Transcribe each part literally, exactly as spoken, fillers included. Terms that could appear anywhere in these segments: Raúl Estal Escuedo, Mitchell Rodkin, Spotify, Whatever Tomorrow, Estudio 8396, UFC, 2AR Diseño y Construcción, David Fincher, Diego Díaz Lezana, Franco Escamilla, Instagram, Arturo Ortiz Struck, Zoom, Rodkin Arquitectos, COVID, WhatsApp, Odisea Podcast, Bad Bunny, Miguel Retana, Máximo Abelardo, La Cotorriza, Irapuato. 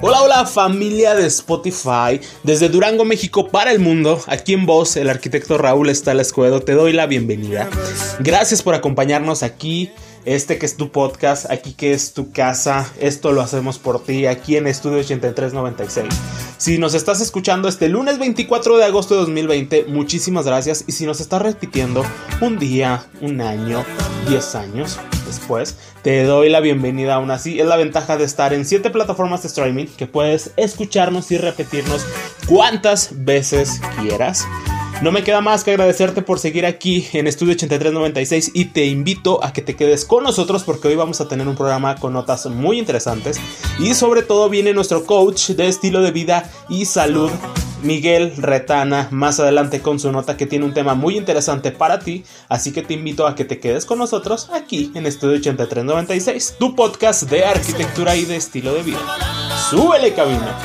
Hola, hola familia de Spotify, desde Durango, México para el mundo, aquí en voz, el arquitecto Raúl Estal Escuedo, te doy la bienvenida. Gracias por acompañarnos aquí, este que es tu podcast, aquí que es tu casa, esto lo hacemos por ti, aquí en Estudio ochenta y tres noventa y seis. Si nos estás escuchando este lunes veinticuatro de agosto de dos mil veinte, muchísimas gracias. Y si nos estás repitiendo un día, un año, diez años... después, te doy la bienvenida aún así. Es la ventaja de estar en siete plataformas de streaming, que puedes escucharnos y repetirnos cuantas veces quieras. No me queda más que agradecerte por seguir aquí en Estudio ochenta y tres noventa y seis y te invito a que te quedes con nosotros porque hoy vamos a tener un programa con notas muy interesantes y sobre todo viene nuestro coach de estilo de vida y salud, Miguel Retana, más adelante con su nota que tiene un tema muy interesante para ti, así que te invito a que te quedes con nosotros aquí en Estudio ochenta y tres noventa y seis, tu podcast de arquitectura y de estilo de vida. ¡Súbele, cabina!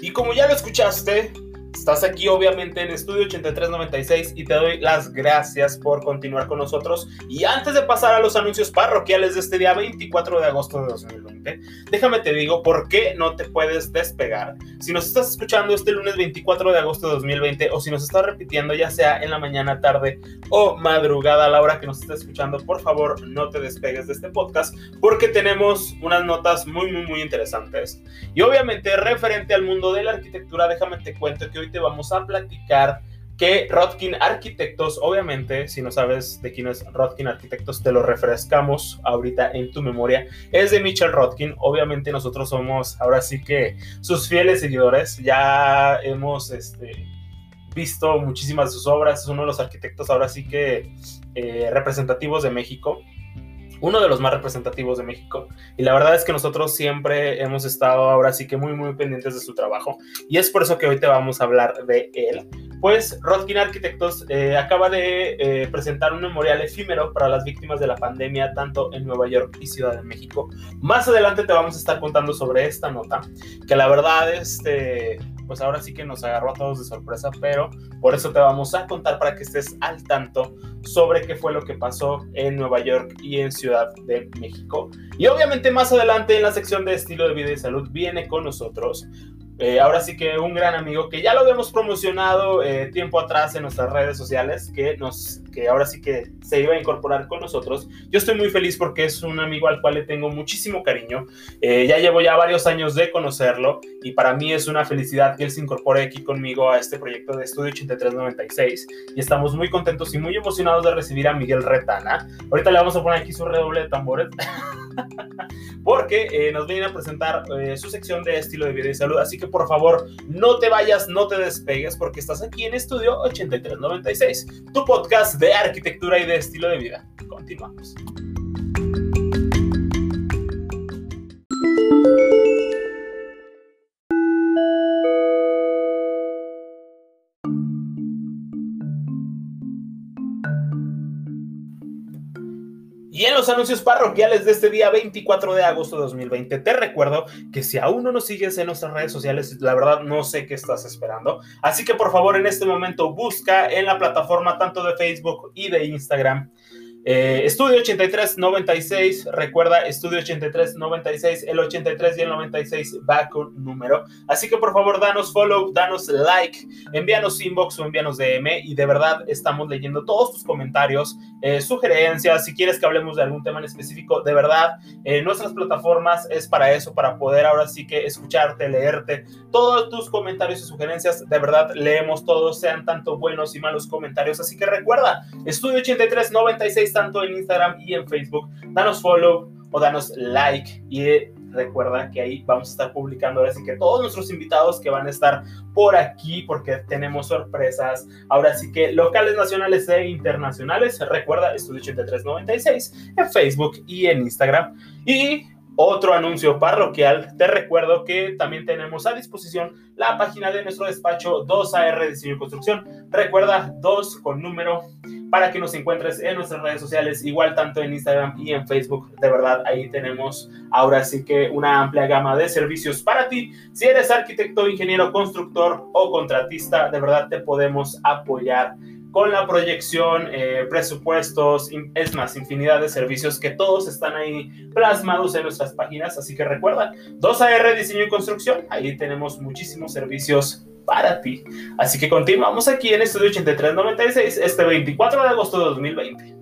Y como ya lo escuchaste, estás aquí obviamente en Estudio ochenta y tres noventa y seis y te doy las gracias por continuar con nosotros. Y antes de pasar a los anuncios parroquiales de este día veinticuatro de agosto de dos mil veinte, déjame te digo por qué no te puedes despegar. Si nos estás escuchando este lunes veinticuatro de agosto de dos mil veinte o si nos estás repitiendo ya sea en la mañana, tarde o madrugada a la hora que nos estés escuchando, por favor no te despegues de este podcast porque tenemos unas notas muy muy muy interesantes. Y obviamente referente al mundo de la arquitectura, déjame te cuento que hoy te vamos a platicar que Rodkin Arquitectos, obviamente, si no sabes de quién es Rodkin Arquitectos, te lo refrescamos ahorita en tu memoria, es de Mitchell Rodkin. Obviamente nosotros somos ahora sí que sus fieles seguidores, ya hemos este, visto muchísimas de sus obras, es uno de los arquitectos ahora sí que eh, representativos de México, uno de los más representativos de México, y la verdad es que nosotros siempre hemos estado ahora sí que muy muy pendientes de su trabajo y es por eso que hoy te vamos a hablar de él. Pues Rodkin Arquitectos eh, acaba de eh, presentar un memorial efímero para las víctimas de la pandemia tanto en Nueva York y Ciudad de México. Más adelante te vamos a estar contando sobre esta nota que la verdad este pues ahora sí que nos agarró a todos de sorpresa, pero por eso te vamos a contar para que estés al tanto sobre qué fue lo que pasó en Nueva York y en Ciudad de México. Y obviamente más adelante en la sección de estilo de vida y salud viene con nosotros, eh, ahora sí que un gran amigo que ya lo habíamos promocionado eh, tiempo atrás en nuestras redes sociales, que, nos, que ahora sí que se iba a incorporar con nosotros. Yo estoy muy feliz porque es un amigo al cual le tengo muchísimo cariño, eh, ya llevo ya varios años de conocerlo y para mí es una felicidad que él se incorpore aquí conmigo a este proyecto de Estudio ochenta y tres noventa y seis y estamos muy contentos y muy emocionados de recibir a Miguel Retana. Ahorita le vamos a poner aquí su redoble de tambores porque eh, nos vienen a presentar eh, su sección de estilo de vida y salud, así que por favor no te vayas, no te despegues porque estás aquí en Estudio ochenta y tres noventa y seis, tu podcast de arquitectura y de estilo de vida. Continuamos. Y en los anuncios parroquiales de este día veinticuatro de agosto de dos mil veinte, te recuerdo que si aún no nos sigues en nuestras redes sociales, la verdad no sé qué estás esperando. Así que por favor en este momento busca en la plataforma tanto de Facebook y de Instagram. Eh, Estudio ochenta y tres noventa y seis, recuerda Estudio ochenta y tres noventa y seis, el ochenta y tres y el noventa y seis va con número. Así que por favor danos follow, danos like, envíanos inbox o envíanos D M y de verdad estamos leyendo todos tus comentarios, eh, sugerencias, si quieres que hablemos de algún tema en específico, de verdad eh, nuestras plataformas es para eso, para poder ahora sí que escucharte, leerte todos tus comentarios y sugerencias, de verdad leemos todos, sean tanto buenos y malos comentarios, así que recuerda Estudio ochenta y tres noventa y seis tanto en Instagram y en Facebook, danos follow o danos like y recuerda que ahí vamos a estar publicando ahora sí que todos nuestros invitados que van a estar por aquí porque tenemos sorpresas ahora sí que locales, nacionales e internacionales. Recuerda Estudio ochenta y tres noventa y seis en Facebook y en Instagram. Y otro anuncio parroquial, te recuerdo que también tenemos a disposición la página de nuestro despacho dos A R Diseño y Construcción. Recuerda, dos con número, para que nos encuentres en nuestras redes sociales, igual tanto en Instagram y en Facebook. De verdad, ahí tenemos ahora sí que una amplia gama de servicios para ti. Si eres arquitecto, ingeniero, constructor o contratista, de verdad te podemos apoyar con la proyección, eh, presupuestos, es más, infinidad de servicios que todos están ahí plasmados en nuestras páginas. Así que recuerda, dos A R Diseño y Construcción, ahí tenemos muchísimos servicios para ti. Así que continuamos aquí en Estudio ochenta y tres noventa y seis este veinticuatro de agosto de dos mil veinte.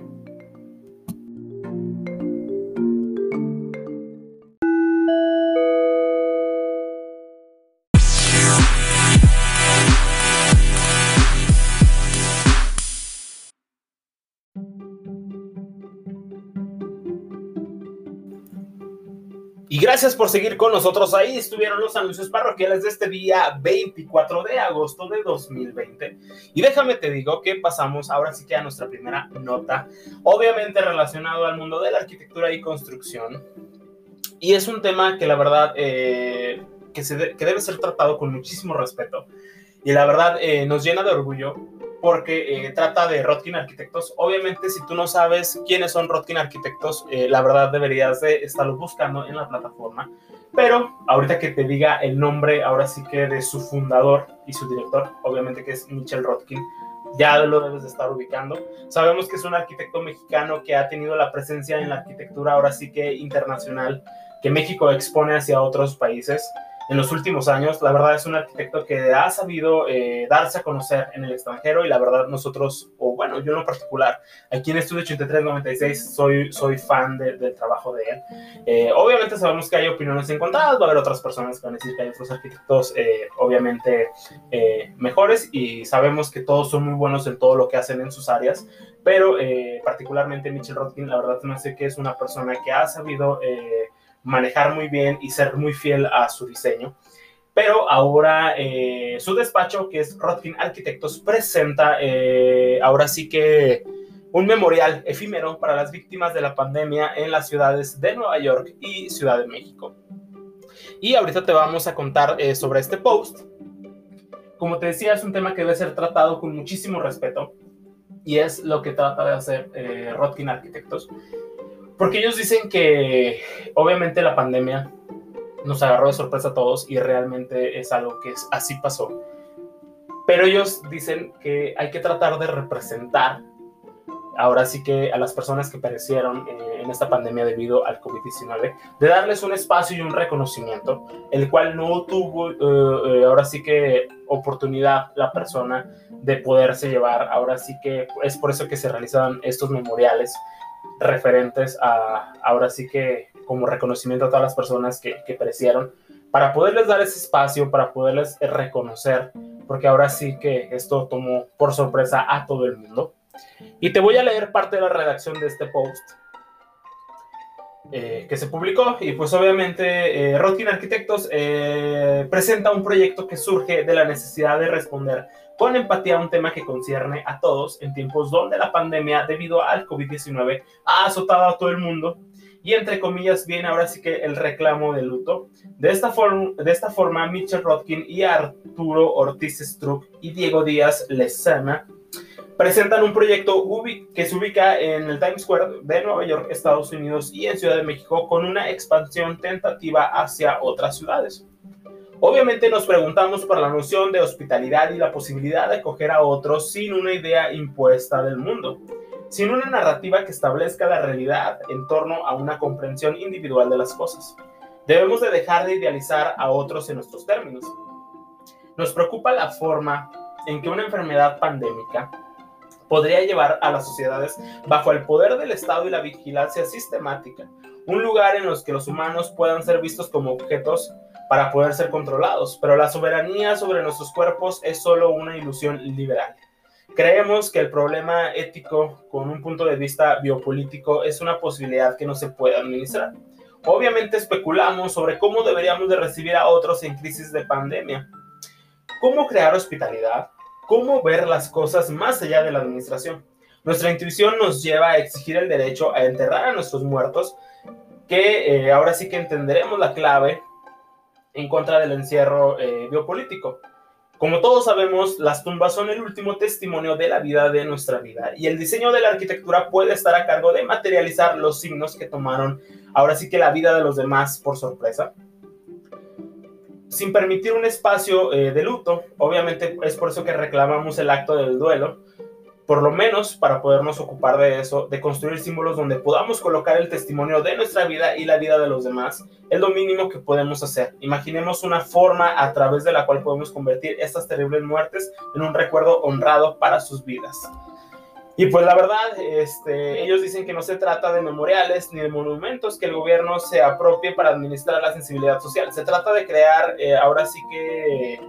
Y gracias por seguir con nosotros. Ahí estuvieron los anuncios parroquiales de este día veinticuatro de agosto de dos mil veinte. Y déjame te digo que pasamos ahora sí que a nuestra primera nota, obviamente relacionado al mundo de la arquitectura y construcción. Y es un tema que la verdad, eh, que, se de, que debe ser tratado con muchísimo respeto. Y la verdad eh, nos llena de orgullo porque eh, trata de Rodkin Arquitectos. Obviamente, si tú no sabes quiénes son Rodkin Arquitectos, eh, la verdad deberías de estarlos buscando en la plataforma. Pero ahorita que te diga el nombre, ahora sí que de su fundador y su director, obviamente que es Mitchell Rodkin, ya lo debes de estar ubicando. Sabemos que es un arquitecto mexicano que ha tenido la presencia en la arquitectura ahora sí que internacional, que México expone hacia otros países. En los últimos años, la verdad es un arquitecto que ha sabido eh, darse a conocer en el extranjero y la verdad nosotros, o bueno, yo en lo particular, aquí en Estudio ochenta y tres noventa y seis soy, soy fan de, del trabajo de él. Eh, obviamente sabemos que hay opiniones encontradas, va a haber otras personas que van a decir que hay otros arquitectos eh, obviamente eh, mejores y sabemos que todos son muy buenos en todo lo que hacen en sus áreas, pero eh, particularmente Mitchell Rodkin, la verdad no sé qué es una persona que ha sabido Eh, manejar muy bien y ser muy fiel a su diseño. Pero ahora eh, su despacho, que es Rodkin Arquitectos, presenta eh, ahora sí que un memorial efímero para las víctimas de la pandemia en las ciudades de Nueva York y Ciudad de México. Y ahorita te vamos a contar eh, sobre este post. Como te decía, es un tema que debe ser tratado con muchísimo respeto y es lo que trata de hacer eh, Rodkin Arquitectos. Porque ellos dicen que obviamente la pandemia nos agarró de sorpresa a todos y realmente es algo que es, así pasó. Pero ellos dicen que hay que tratar de representar ahora sí que a las personas que perecieron eh, en esta pandemia debido al COVID diecinueve, de darles un espacio y un reconocimiento, el cual no tuvo eh, ahora sí que oportunidad la persona de poderse llevar. Ahora sí que es por eso que se realizaban estos memoriales referentes a, ahora sí que como reconocimiento a todas las personas que, que perecieron, para poderles dar ese espacio, para poderles reconocer, porque ahora sí que esto tomó por sorpresa a todo el mundo. Y te voy a leer parte de la redacción de este post eh, que se publicó, y pues obviamente eh, Rodkin Arquitectos eh, presenta un proyecto que surge de la necesidad de responder con empatía a un tema que concierne a todos en tiempos donde la pandemia debido al COVID diecinueve ha azotado a todo el mundo y entre comillas viene ahora sí que el reclamo de luto. De esta, form- de esta forma, Mitchell Rodkin y Arturo Ortiz Struck y Diego Díaz Lezana presentan un proyecto ubi- que se ubica en el Times Square de Nueva York, Estados Unidos y en Ciudad de México con una expansión tentativa hacia otras ciudades. Obviamente nos preguntamos por la noción de hospitalidad y la posibilidad de acoger a otros sin una idea impuesta del mundo, sin una narrativa que establezca la realidad en torno a una comprensión individual de las cosas. Debemos de dejar de idealizar a otros en nuestros términos. Nos preocupa la forma en que una enfermedad pandémica podría llevar a las sociedades bajo el poder del Estado y la vigilancia sistemática, un lugar en los que los humanos puedan ser vistos como objetos para poder ser controlados, pero la soberanía sobre nuestros cuerpos es solo una ilusión liberal. Creemos que el problema ético con un punto de vista biopolítico es una posibilidad que no se puede administrar. Obviamente especulamos sobre cómo deberíamos de recibir a otros en crisis de pandemia, cómo crear hospitalidad, cómo ver las cosas más allá de la administración. Nuestra intuición nos lleva a exigir el derecho a enterrar a nuestros muertos que eh, ahora sí que entenderemos la clave en contra del encierro eh, biopolítico. Como todos sabemos, las tumbas son el último testimonio de la vida de nuestra vida, y el diseño de la arquitectura puede estar a cargo de materializar los signos que tomaron ahora sí que la vida de los demás por sorpresa, sin permitir un espacio eh, de luto. Obviamente es por eso que reclamamos el acto del duelo, por lo menos para podernos ocupar de eso, de construir símbolos donde podamos colocar el testimonio de nuestra vida y la vida de los demás. Es lo mínimo que podemos hacer. Imaginemos una forma a través de la cual podemos convertir estas terribles muertes en un recuerdo honrado para sus vidas. Y pues la verdad, este, ellos dicen que no se trata de memoriales ni de monumentos que el gobierno se apropie para administrar la sensibilidad social. Se trata de crear, eh, ahora sí que... Eh,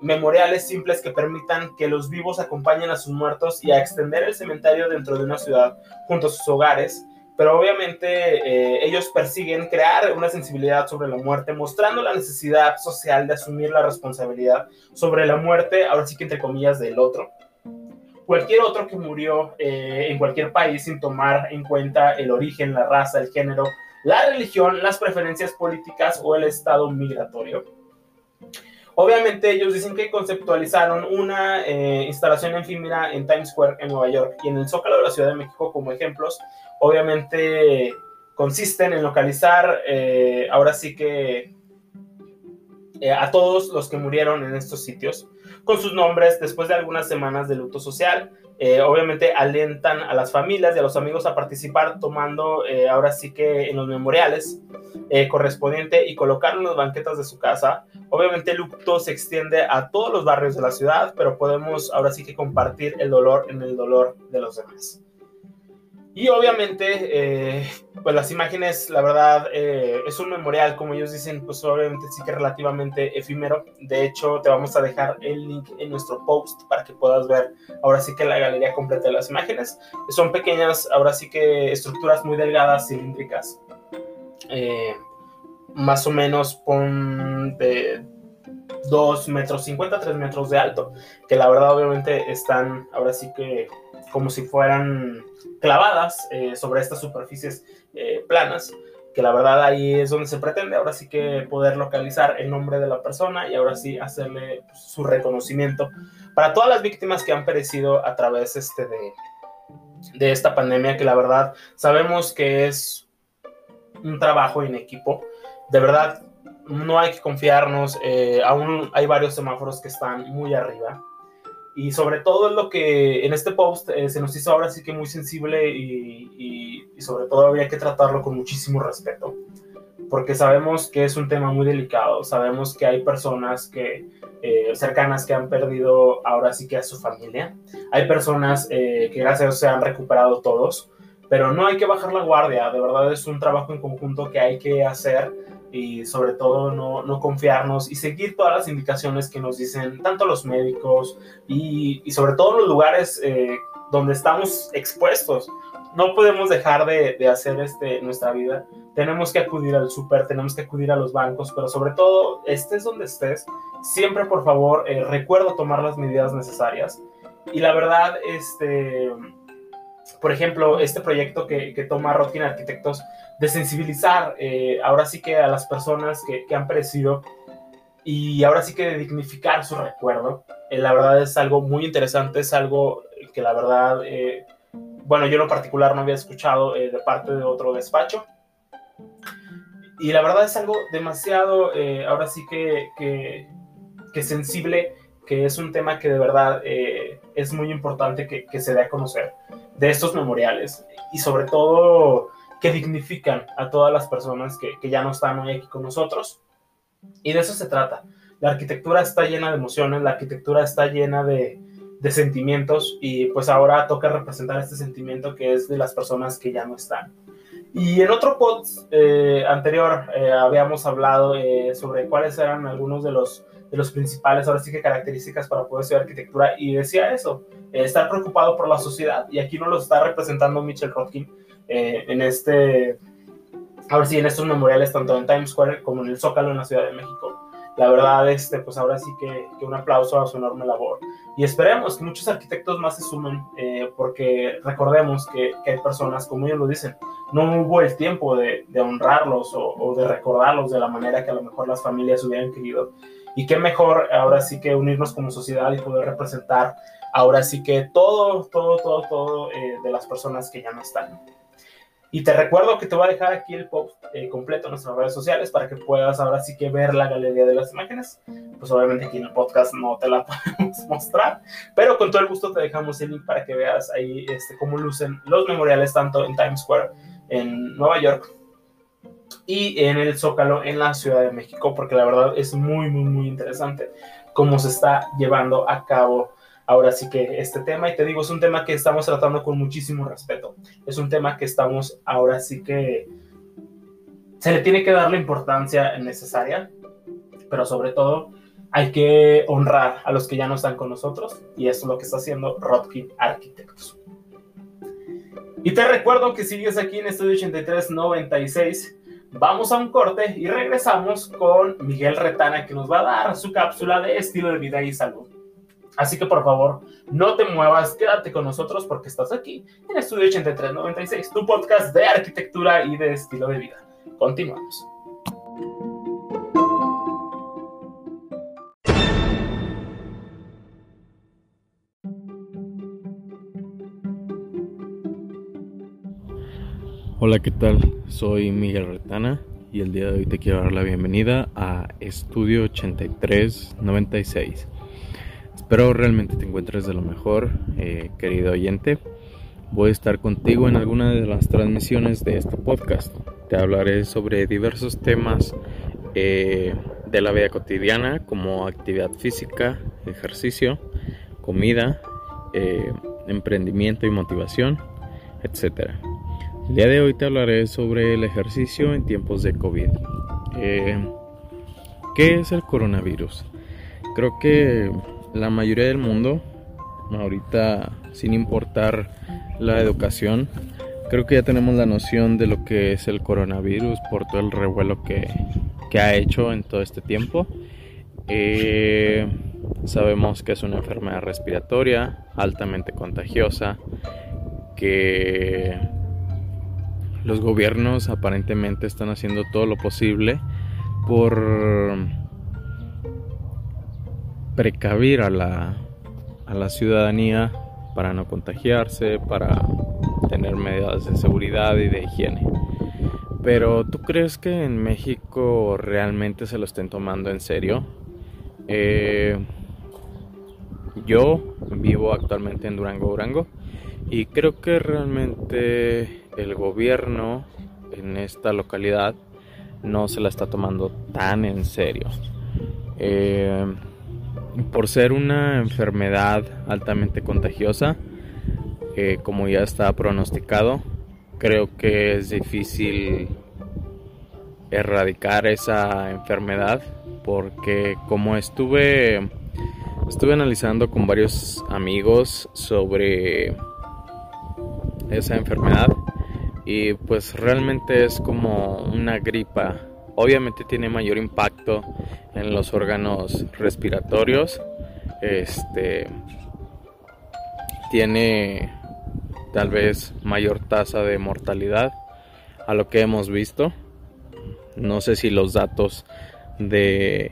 memoriales simples que permitan que los vivos acompañen a sus muertos y a extender el cementerio dentro de una ciudad junto a sus hogares, pero obviamente eh, ellos persiguen crear una sensibilidad sobre la muerte, mostrando la necesidad social de asumir la responsabilidad sobre la muerte, ahora sí que entre comillas, del otro. Cualquier otro que murió eh, en cualquier país sin tomar en cuenta el origen, la raza, el género, la religión, las preferencias políticas o el estado migratorio. Obviamente ellos dicen que conceptualizaron una eh, instalación efímera en Times Square en Nueva York y en el Zócalo de la Ciudad de México como ejemplos. Obviamente consisten en localizar eh, ahora sí que eh, a todos los que murieron en estos sitios con sus nombres después de algunas semanas de luto social. Eh, obviamente alientan a las familias y a los amigos a participar tomando eh, ahora sí que en los memoriales eh, correspondiente y colocarlo en las banquetas de su casa. Obviamente el luto se extiende a todos los barrios de la ciudad, pero podemos ahora sí que compartir el dolor en el dolor de los demás. Y obviamente, eh, pues las imágenes, la verdad, eh, es un memorial, como ellos dicen, pues obviamente sí que relativamente efímero. De hecho, te vamos a dejar el link en nuestro post para que puedas ver ahora sí que la galería completa de las imágenes. Son pequeñas, ahora sí que estructuras muy delgadas, cilíndricas. Eh, más o menos pon de dos metros cincuenta, tres metros de alto, que la verdad obviamente están ahora sí que como si fueran clavadas eh, sobre estas superficies eh, planas, que la verdad ahí es donde se pretende ahora sí que poder localizar el nombre de la persona y ahora sí hacerle su reconocimiento para todas las víctimas que han perecido a través este de, de esta pandemia, que la verdad sabemos que es un trabajo en equipo. De verdad no hay que confiarnos, eh, aún hay varios semáforos que están muy arriba. Y sobre todo es lo que en este post eh, se nos hizo ahora sí que muy sensible y, y, y sobre todo habría que tratarlo con muchísimo respeto, porque sabemos que es un tema muy delicado, sabemos que hay personas que, eh, cercanas que han perdido ahora sí que a su familia, hay personas eh, que gracias a Dios se han recuperado todos, pero no hay que bajar la guardia. De verdad es un trabajo en conjunto que hay que hacer y sobre todo no, no confiarnos y seguir todas las indicaciones que nos dicen tanto los médicos y, y sobre todo los lugares eh, donde estamos expuestos. No podemos dejar de, de hacer este, nuestra vida. Tenemos que acudir al súper, tenemos que acudir a los bancos, pero sobre todo, estés donde estés, siempre por favor eh, recuerda tomar las medidas necesarias. Y la verdad, este... por ejemplo, este proyecto que, que toma Rodkin Arquitectos de sensibilizar eh, ahora sí que a las personas que, que han perecido y ahora sí que de dignificar su recuerdo, eh, la verdad es algo muy interesante, es algo que la verdad, eh, bueno, yo en lo particular no había escuchado eh, de parte de otro despacho. Y la verdad es algo demasiado, eh, ahora sí que, que, que sensible, que es un tema que de verdad eh, es muy importante que, que se dé a conocer de estos memoriales y sobre todo que dignifican a todas las personas que, que ya no están hoy aquí con nosotros. Y de eso se trata. La arquitectura está llena de emociones, la arquitectura está llena de, de sentimientos y pues ahora toca representar este sentimiento que es de las personas que ya no están. Y en otro podcast eh, anterior eh, habíamos hablado eh, sobre cuáles eran algunos de los de los principales, ahora sí que características para poder estudiar arquitectura, y decía eso, eh, estar preocupado por la sociedad, y aquí nos lo está representando Mitchell Rodkin, eh, en este, ahora sí, en estos memoriales, tanto en Times Square como en el Zócalo en la Ciudad de México, la verdad, este, pues ahora sí que, que un aplauso a su enorme labor. Y esperemos que muchos arquitectos más se sumen, eh, porque recordemos que, que hay personas, como ellos lo dicen, no hubo el tiempo de, de honrarlos o, o de recordarlos de la manera que a lo mejor las familias hubieran querido. Y qué mejor ahora sí que unirnos como sociedad y poder representar ahora sí que todo, todo, todo, todo eh, de las personas que ya no están. Y te recuerdo que te voy a dejar aquí el post eh, completo en nuestras redes sociales para que puedas ahora sí que ver la galería de las imágenes. Pues obviamente aquí en el podcast no te la podemos mostrar, pero con todo el gusto te dejamos el link para que veas ahí este, cómo lucen los memoriales tanto en Times Square, en Nueva York, y en el Zócalo, en la Ciudad de México, porque la verdad es muy, muy, muy interesante cómo se está llevando a cabo ahora sí que este tema, y te digo, es un tema que estamos tratando con muchísimo respeto, es un tema que estamos ahora sí que se le tiene que dar la importancia necesaria, pero sobre todo hay que honrar a los que ya no están con nosotros, y eso es lo que está haciendo Rodkin Arquitectos. Y te recuerdo que sigues aquí en Estudio ochenta y tres noventa y seis, vamos a un corte y regresamos con Miguel Retana, que nos va a dar su cápsula de estilo de vida y salud. Así que por favor, no te muevas, quédate con nosotros porque estás aquí en Estudio ochenta y tres noventa y seis, tu podcast de arquitectura y de estilo de vida. Continuamos. Hola, ¿qué tal? Soy Miguel Retana y el día de hoy te quiero dar la bienvenida a Estudio ochenta y tres noventa y seis. Espero realmente te encuentres de lo mejor, eh, querido oyente. Voy a estar contigo en alguna de las transmisiones de este podcast. Te hablaré sobre diversos temas eh, de la vida cotidiana, como actividad física, ejercicio, comida, eh, emprendimiento y motivación, etcétera. El día de hoy te hablaré sobre el ejercicio en tiempos de COVID. Eh, ¿Qué es el coronavirus? Creo que la mayoría del mundo, ahorita sin importar la educación, creo que ya tenemos la noción de lo que es el coronavirus por todo el revuelo que, que ha hecho en todo este tiempo. Eh, sabemos que es una enfermedad respiratoria altamente contagiosa, que los gobiernos aparentemente están haciendo todo lo posible por precavir a la, a la ciudadanía para no contagiarse, para tener medidas de seguridad y de higiene. Pero ¿tú crees que en México realmente se lo estén tomando en serio? Eh, yo vivo actualmente en Durango, Durango, y creo que realmente el gobierno en esta localidad no se la está tomando tan en serio. Eh, Por ser una enfermedad altamente contagiosa, eh, como ya está pronosticado, creo que es difícil erradicar esa enfermedad, porque como estuve, estuve analizando con varios amigos sobre esa enfermedad, y pues realmente es como una gripa. Obviamente tiene mayor impacto en los órganos respiratorios. Este, tiene tal vez mayor tasa de mortalidad a lo que hemos visto. No sé si los datos de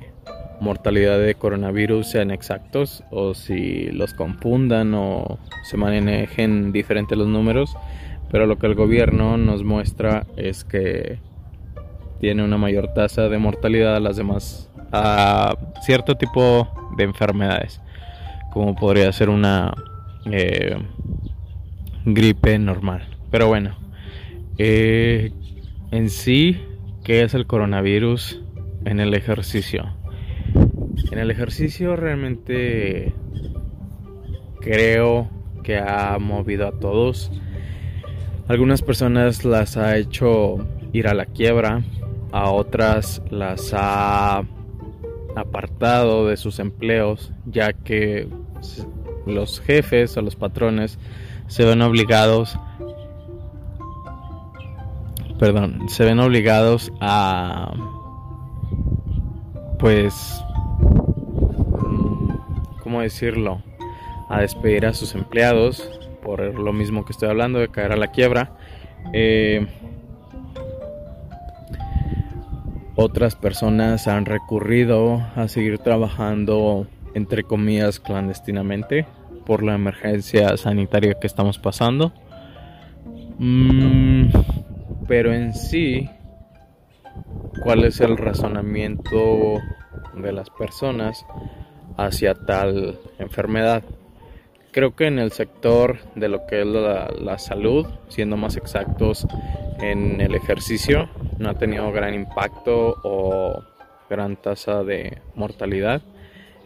mortalidad de coronavirus sean exactos o si los confundan o se manejen diferentes los números. Pero lo que el gobierno nos muestra es que tiene una mayor tasa de mortalidad a las demás, a cierto tipo de enfermedades, como podría ser una eh, gripe normal. Pero bueno, eh, en sí, ¿qué es el coronavirus en el ejercicio? En el ejercicio realmente creo que ha movido a todos. Algunas personas las ha hecho ir a la quiebra, a otras las ha apartado de sus empleos, ya que los jefes o los patrones se ven obligados, perdón, se ven obligados a pues, ¿cómo decirlo?, a despedir a sus empleados por lo mismo que estoy hablando, de caer a la quiebra. Eh, otras personas han recurrido a seguir trabajando, entre comillas, clandestinamente por la emergencia sanitaria que estamos pasando. Mm, pero en sí, ¿cuál es el razonamiento de las personas hacia tal enfermedad? Creo que en el sector de lo que es la, la salud, siendo más exactos en el ejercicio, no ha tenido gran impacto o gran tasa de mortalidad.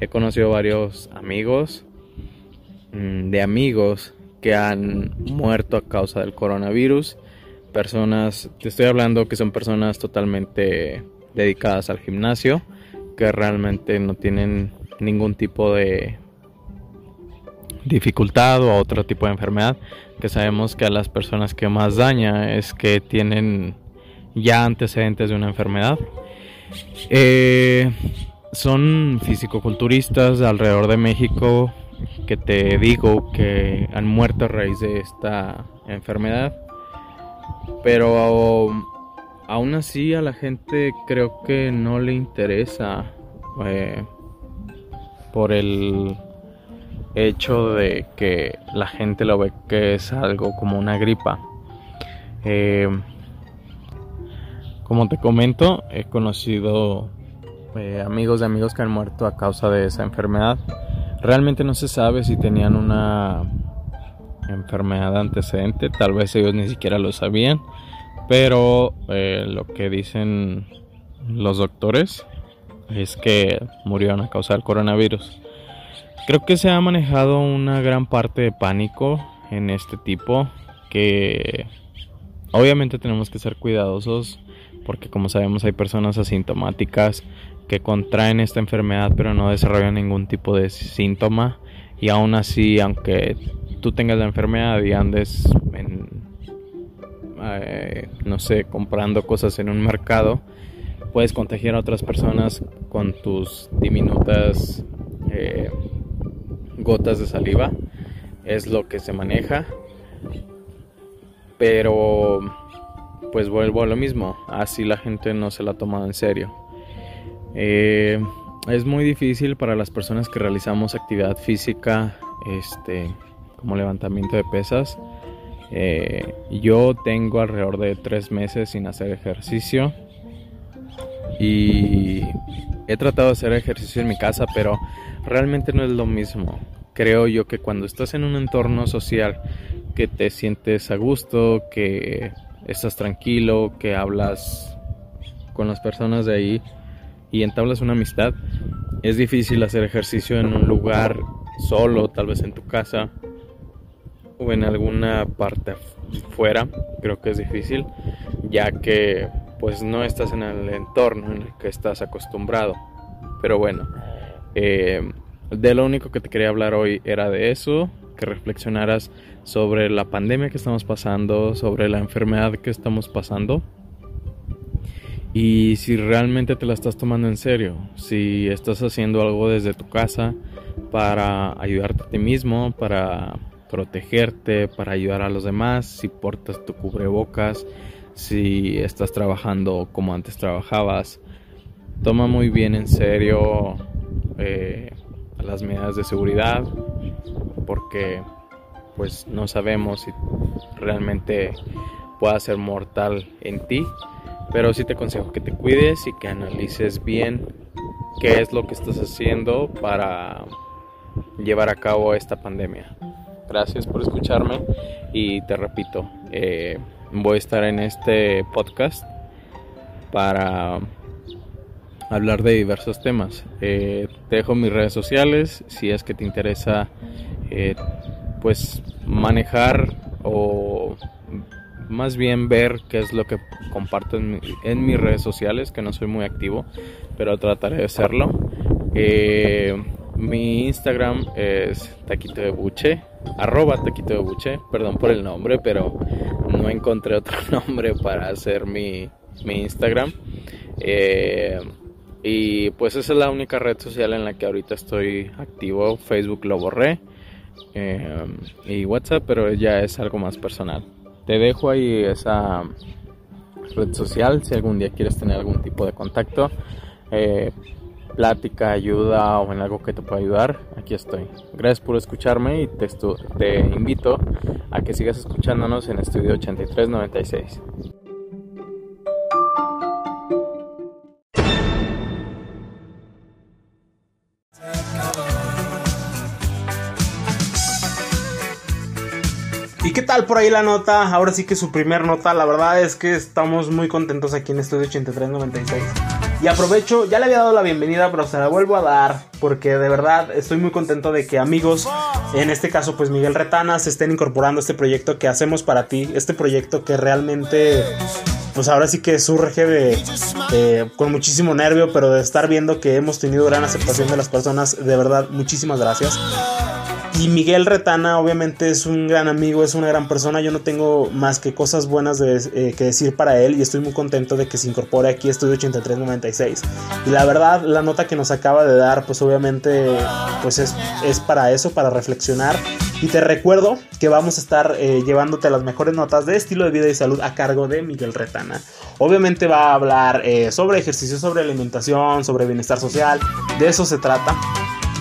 He conocido varios amigos de amigos que han muerto a causa del coronavirus. Personas, te estoy hablando que son personas totalmente dedicadas al gimnasio, que realmente no tienen ningún tipo de dificultad o otro tipo de enfermedad, que sabemos que a las personas que más daña es que tienen ya antecedentes de una enfermedad. Eh, son fisicoculturistas alrededor de México que te digo que han muerto a raíz de esta enfermedad, pero aún así a la gente creo que no le interesa, eh, por el hecho de que la gente lo ve que es algo como una gripa. Eh, como te comento, he conocido eh, amigos de amigos que han muerto a causa de esa enfermedad. Realmente no se sabe si tenían una enfermedad antecedente, tal vez ellos ni siquiera lo sabían, pero eh, lo que dicen los doctores es que murieron a causa del coronavirus. Creo que se ha manejado una gran parte de pánico en este tipo, que obviamente tenemos que ser cuidadosos porque, como sabemos, hay personas asintomáticas que contraen esta enfermedad pero no desarrollan ningún tipo de síntoma, y aún así, aunque tú tengas la enfermedad y andes en, eh, no sé, comprando cosas en un mercado, puedes contagiar a otras personas con tus diminutas eh, gotas de saliva. Es lo que se maneja, pero pues vuelvo a lo mismo, así la gente no se la ha tomado en serio. Eh, es muy difícil para las personas que realizamos actividad física, este, como levantamiento de pesas. Eh, yo tengo alrededor de tres meses sin hacer ejercicio y he tratado de hacer ejercicio en mi casa, pero realmente no es lo mismo. Creo yo que cuando estás en un entorno social que te sientes a gusto, que estás tranquilo, que hablas con las personas de ahí y entablas una amistad, es difícil hacer ejercicio en un lugar solo, tal vez en tu casa o en alguna parte fuera. Creo que es difícil, ya que pues no estás en el entorno en el que estás acostumbrado. Pero bueno, eh, de lo único que te quería hablar hoy era de eso, que reflexionaras sobre la pandemia que estamos pasando, sobre la enfermedad que estamos pasando, y si realmente te la estás tomando en serio, si estás haciendo algo desde tu casa para ayudarte a ti mismo, para protegerte, para ayudar a los demás, si portas tu cubrebocas, si estás trabajando como antes trabajabas. Toma muy bien en serio eh, las medidas de seguridad, porque pues no sabemos si realmente pueda ser mortal en ti, pero sí te aconsejo que te cuides y que analices bien qué es lo que estás haciendo para llevar a cabo esta pandemia. Gracias por escucharme y te repito, eh, voy a estar en este podcast para hablar de diversos temas. Eh, te dejo mis redes sociales si es que te interesa eh, pues manejar o más bien ver qué es lo que comparto en, mi, en mis redes sociales, que no soy muy activo, pero trataré de serlo. Eh, mi Instagram es taquito de buche, arroba taquito de buche, perdón por el nombre, pero no encontré otro nombre para hacer mi, mi Instagram. Eh, Y pues esa es la única red social en la que ahorita estoy activo. Facebook lo borré, eh, y WhatsApp, pero ya es algo más personal. Te dejo ahí esa red social si algún día quieres tener algún tipo de contacto, eh, plática, ayuda o en algo que te pueda ayudar. Aquí estoy. Gracias por escucharme y te, te invito a que sigas escuchándonos en Estudio ochenta y tres noventa y seis. ¿Y qué tal por ahí la nota? Ahora sí que su primer nota, la verdad es que estamos muy contentos aquí en Estudio ochenta y tres noventa y seis. Y aprovecho, ya le había dado la bienvenida, pero se la vuelvo a dar, porque de verdad estoy muy contento de que amigos, en este caso pues Miguel Retana, se estén incorporando a este proyecto que hacemos para ti. Este proyecto que realmente, pues ahora sí que surge de, eh, con muchísimo nervio, pero de estar viendo que hemos tenido gran aceptación de las personas. De verdad, muchísimas gracias. Y Miguel Retana obviamente es un gran amigo, es una gran persona. Yo no tengo más que cosas buenas de, eh, que decir para él, y estoy muy contento de que se incorpore aquí a Estudio ochenta y tres noventa y seis. Y la verdad, la nota que nos acaba de dar, pues obviamente pues es, es para eso, para reflexionar. Y te recuerdo que vamos a estar eh, llevándote las mejores notas de estilo de vida y salud a cargo de Miguel Retana. Obviamente va a hablar eh, sobre ejercicio, sobre alimentación, sobre bienestar social. De eso se trata.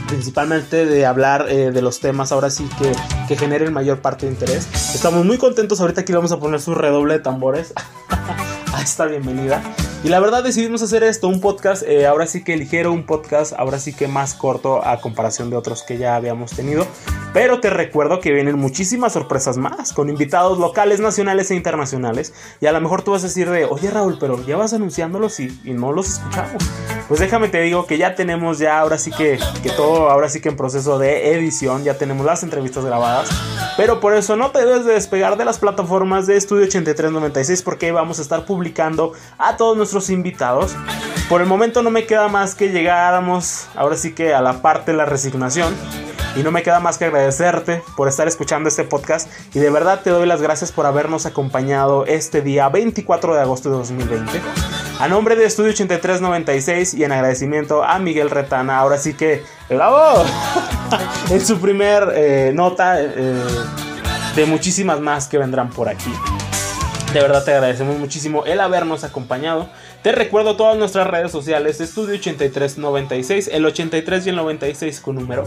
Principalmente de hablar eh, de los temas ahora sí que, que generen mayor parte de interés. Estamos muy contentos. Ahorita aquí vamos a poner su redoble de tambores a esta bienvenida. Y la verdad decidimos hacer esto, un podcast eh, ahora sí que ligero, un podcast ahora sí que más corto a comparación de otros que ya habíamos tenido. Pero te recuerdo que vienen muchísimas sorpresas más, con invitados locales, nacionales e internacionales. Y a lo mejor tú vas a decir de, oye Raúl, pero ya vas anunciándolos y, y no los escuchamos. Pues déjame te digo que ya tenemos ya ahora sí que, que todo, ahora sí que en proceso de edición, ya tenemos las entrevistas grabadas. Pero por eso no te debes de despegar de las plataformas de Estudio ochenta y tres noventa y seis, porque ahí vamos a estar publicando a todos nuestros invitados. Por el momento no me queda más que llegáramos ahora sí que a la parte de la resignación. Y no me queda más que agradecerte por estar escuchando este podcast. Y de verdad te doy las gracias por habernos acompañado este día veinticuatro de agosto de dos mil veinte. A nombre de Estudio ochenta y tres noventa y seis y en agradecimiento a Miguel Retana. Ahora sí que, ¡bravo! En su primer eh, nota eh, de muchísimas más que vendrán por aquí. De verdad te agradecemos muchísimo el habernos acompañado. Te recuerdo todas nuestras redes sociales. Estudio ochenta y tres noventa y seis, el ochenta y tres y el noventa y seis con número.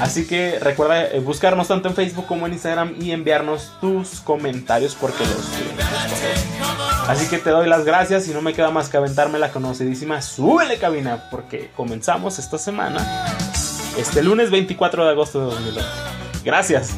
Así que recuerda buscarnos tanto en Facebook como en Instagram y enviarnos tus comentarios porque los subimos. Así que te doy las gracias y no me queda más que aventarme la conocidísima Súbele Cabina, porque comenzamos esta semana, este lunes veinticuatro de agosto de dos mil veinte. Gracias.